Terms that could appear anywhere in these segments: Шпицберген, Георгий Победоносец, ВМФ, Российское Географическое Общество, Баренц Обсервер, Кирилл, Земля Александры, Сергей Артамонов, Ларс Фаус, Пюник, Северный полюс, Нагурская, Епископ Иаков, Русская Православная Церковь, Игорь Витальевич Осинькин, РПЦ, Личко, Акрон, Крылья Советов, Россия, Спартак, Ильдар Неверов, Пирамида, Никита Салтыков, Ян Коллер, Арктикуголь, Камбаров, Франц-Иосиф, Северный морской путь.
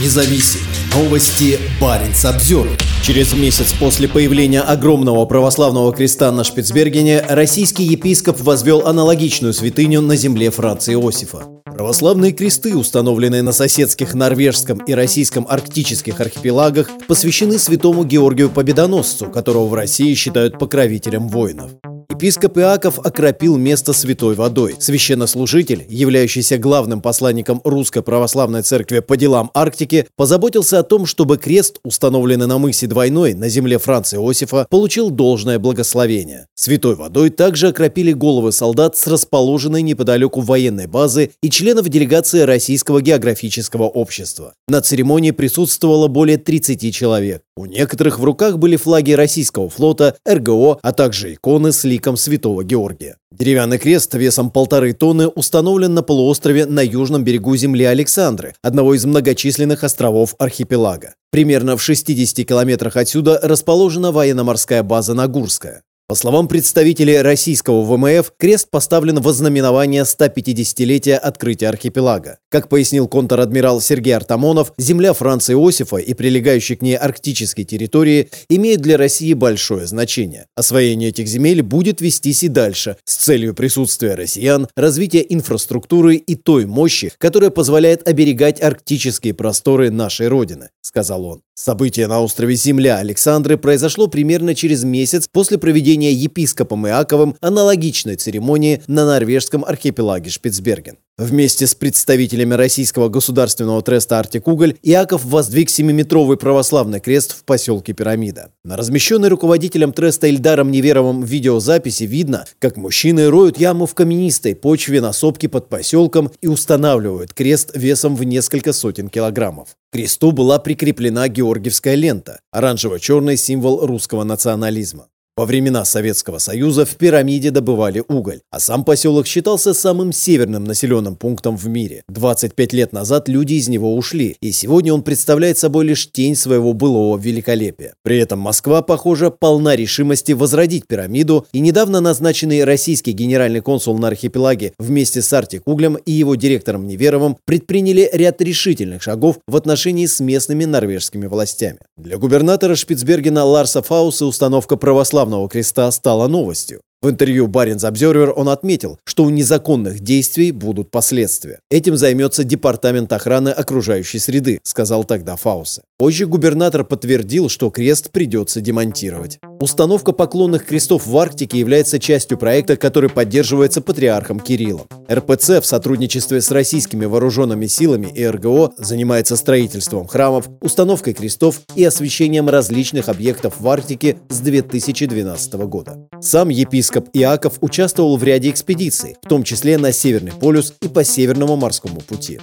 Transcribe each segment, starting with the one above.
независим. Новости Баренц Обсервер. Через месяц после появления огромного православного креста на Шпицбергене российский епископ возвел аналогичную святыню на земле Франца-Иосифа. Православные кресты, установленные на соседских норвежском и российском арктических архипелагах, посвящены святому Георгию Победоносцу, которого в России считают покровителем воинов. Епископ Иаков окропил место святой водой. Священнослужитель, являющийся главным посланником Русской Православной Церкви по делам Арктики, позаботился о том, чтобы крест, установленный на мысе Двойной на земле Франца-Иосифа, получил должное благословение. Святой водой также окропили головы солдат с расположенной неподалеку военной базы и членов делегации Российского географического общества. На церемонии присутствовало более 30 человек. У некоторых в руках были флаги российского флота, РГО, а также иконы с ликом святого Георгия. Деревянный крест весом 1,5 тонны установлен на полуострове на южном берегу Земли Александры, одного из многочисленных островов архипелага. Примерно в 60 километрах отсюда расположена военно-морская база Нагурская. По словам представителей российского ВМФ, крест поставлен во знаменование 150-летия открытия архипелага. Как пояснил контр-адмирал Сергей Артамонов, земля Франца-Иосифа и прилегающие к ней арктические территории имеют для России большое значение. Освоение этих земель будет вестись и дальше, с целью присутствия россиян, развития инфраструктуры и той мощи, которая позволяет оберегать арктические просторы нашей Родины, сказал он. Событие на острове Земля Александры произошло примерно через месяц после проведения епископом Иаковым аналогичной церемонии на норвежском архипелаге Шпицберген. Вместе с представителями российского государственного треста «Арктикуголь» Иаков воздвиг 7-метровый православный крест в поселке Пирамида. На размещенной руководителем треста Ильдаром Неверовым видеозаписи видно, как мужчины роют яму в каменистой почве на сопке под поселком и устанавливают крест весом в несколько сотен килограммов. К кресту была прикреплена георгиевская лента – оранжево-черный символ русского национализма. Во времена Советского Союза в Пирамиде добывали уголь, а сам поселок считался самым северным населенным пунктом в мире. 25 лет назад люди из него ушли, и сегодня он представляет собой лишь тень своего былого великолепия. При этом Москва, похоже, полна решимости возродить пирамиду, и недавно назначенный российский генеральный консул на архипелаге вместе с Арктикуглем и его директором Неверовым предприняли ряд решительных шагов в отношении с местными норвежскими властями. Для губернатора Шпицбергена Ларса Фауса установка православного креста стала новостью. В интервью «Баренц Обсервер» он отметил, что у незаконных действий будут последствия. Этим займется Департамент охраны окружающей среды, сказал тогда Фаусе. Позже губернатор подтвердил, что крест придется демонтировать. Установка поклонных крестов в Арктике является частью проекта, который поддерживается патриархом Кириллом. РПЦ в сотрудничестве с российскими вооруженными силами и РГО занимается строительством храмов, установкой крестов и освещением различных объектов в Арктике с 2012 года. Сам епископ Иаков участвовал в ряде экспедиций, в том числе на Северный полюс и по Северному морскому пути.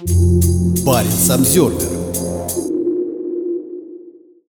Баренц Обсервер.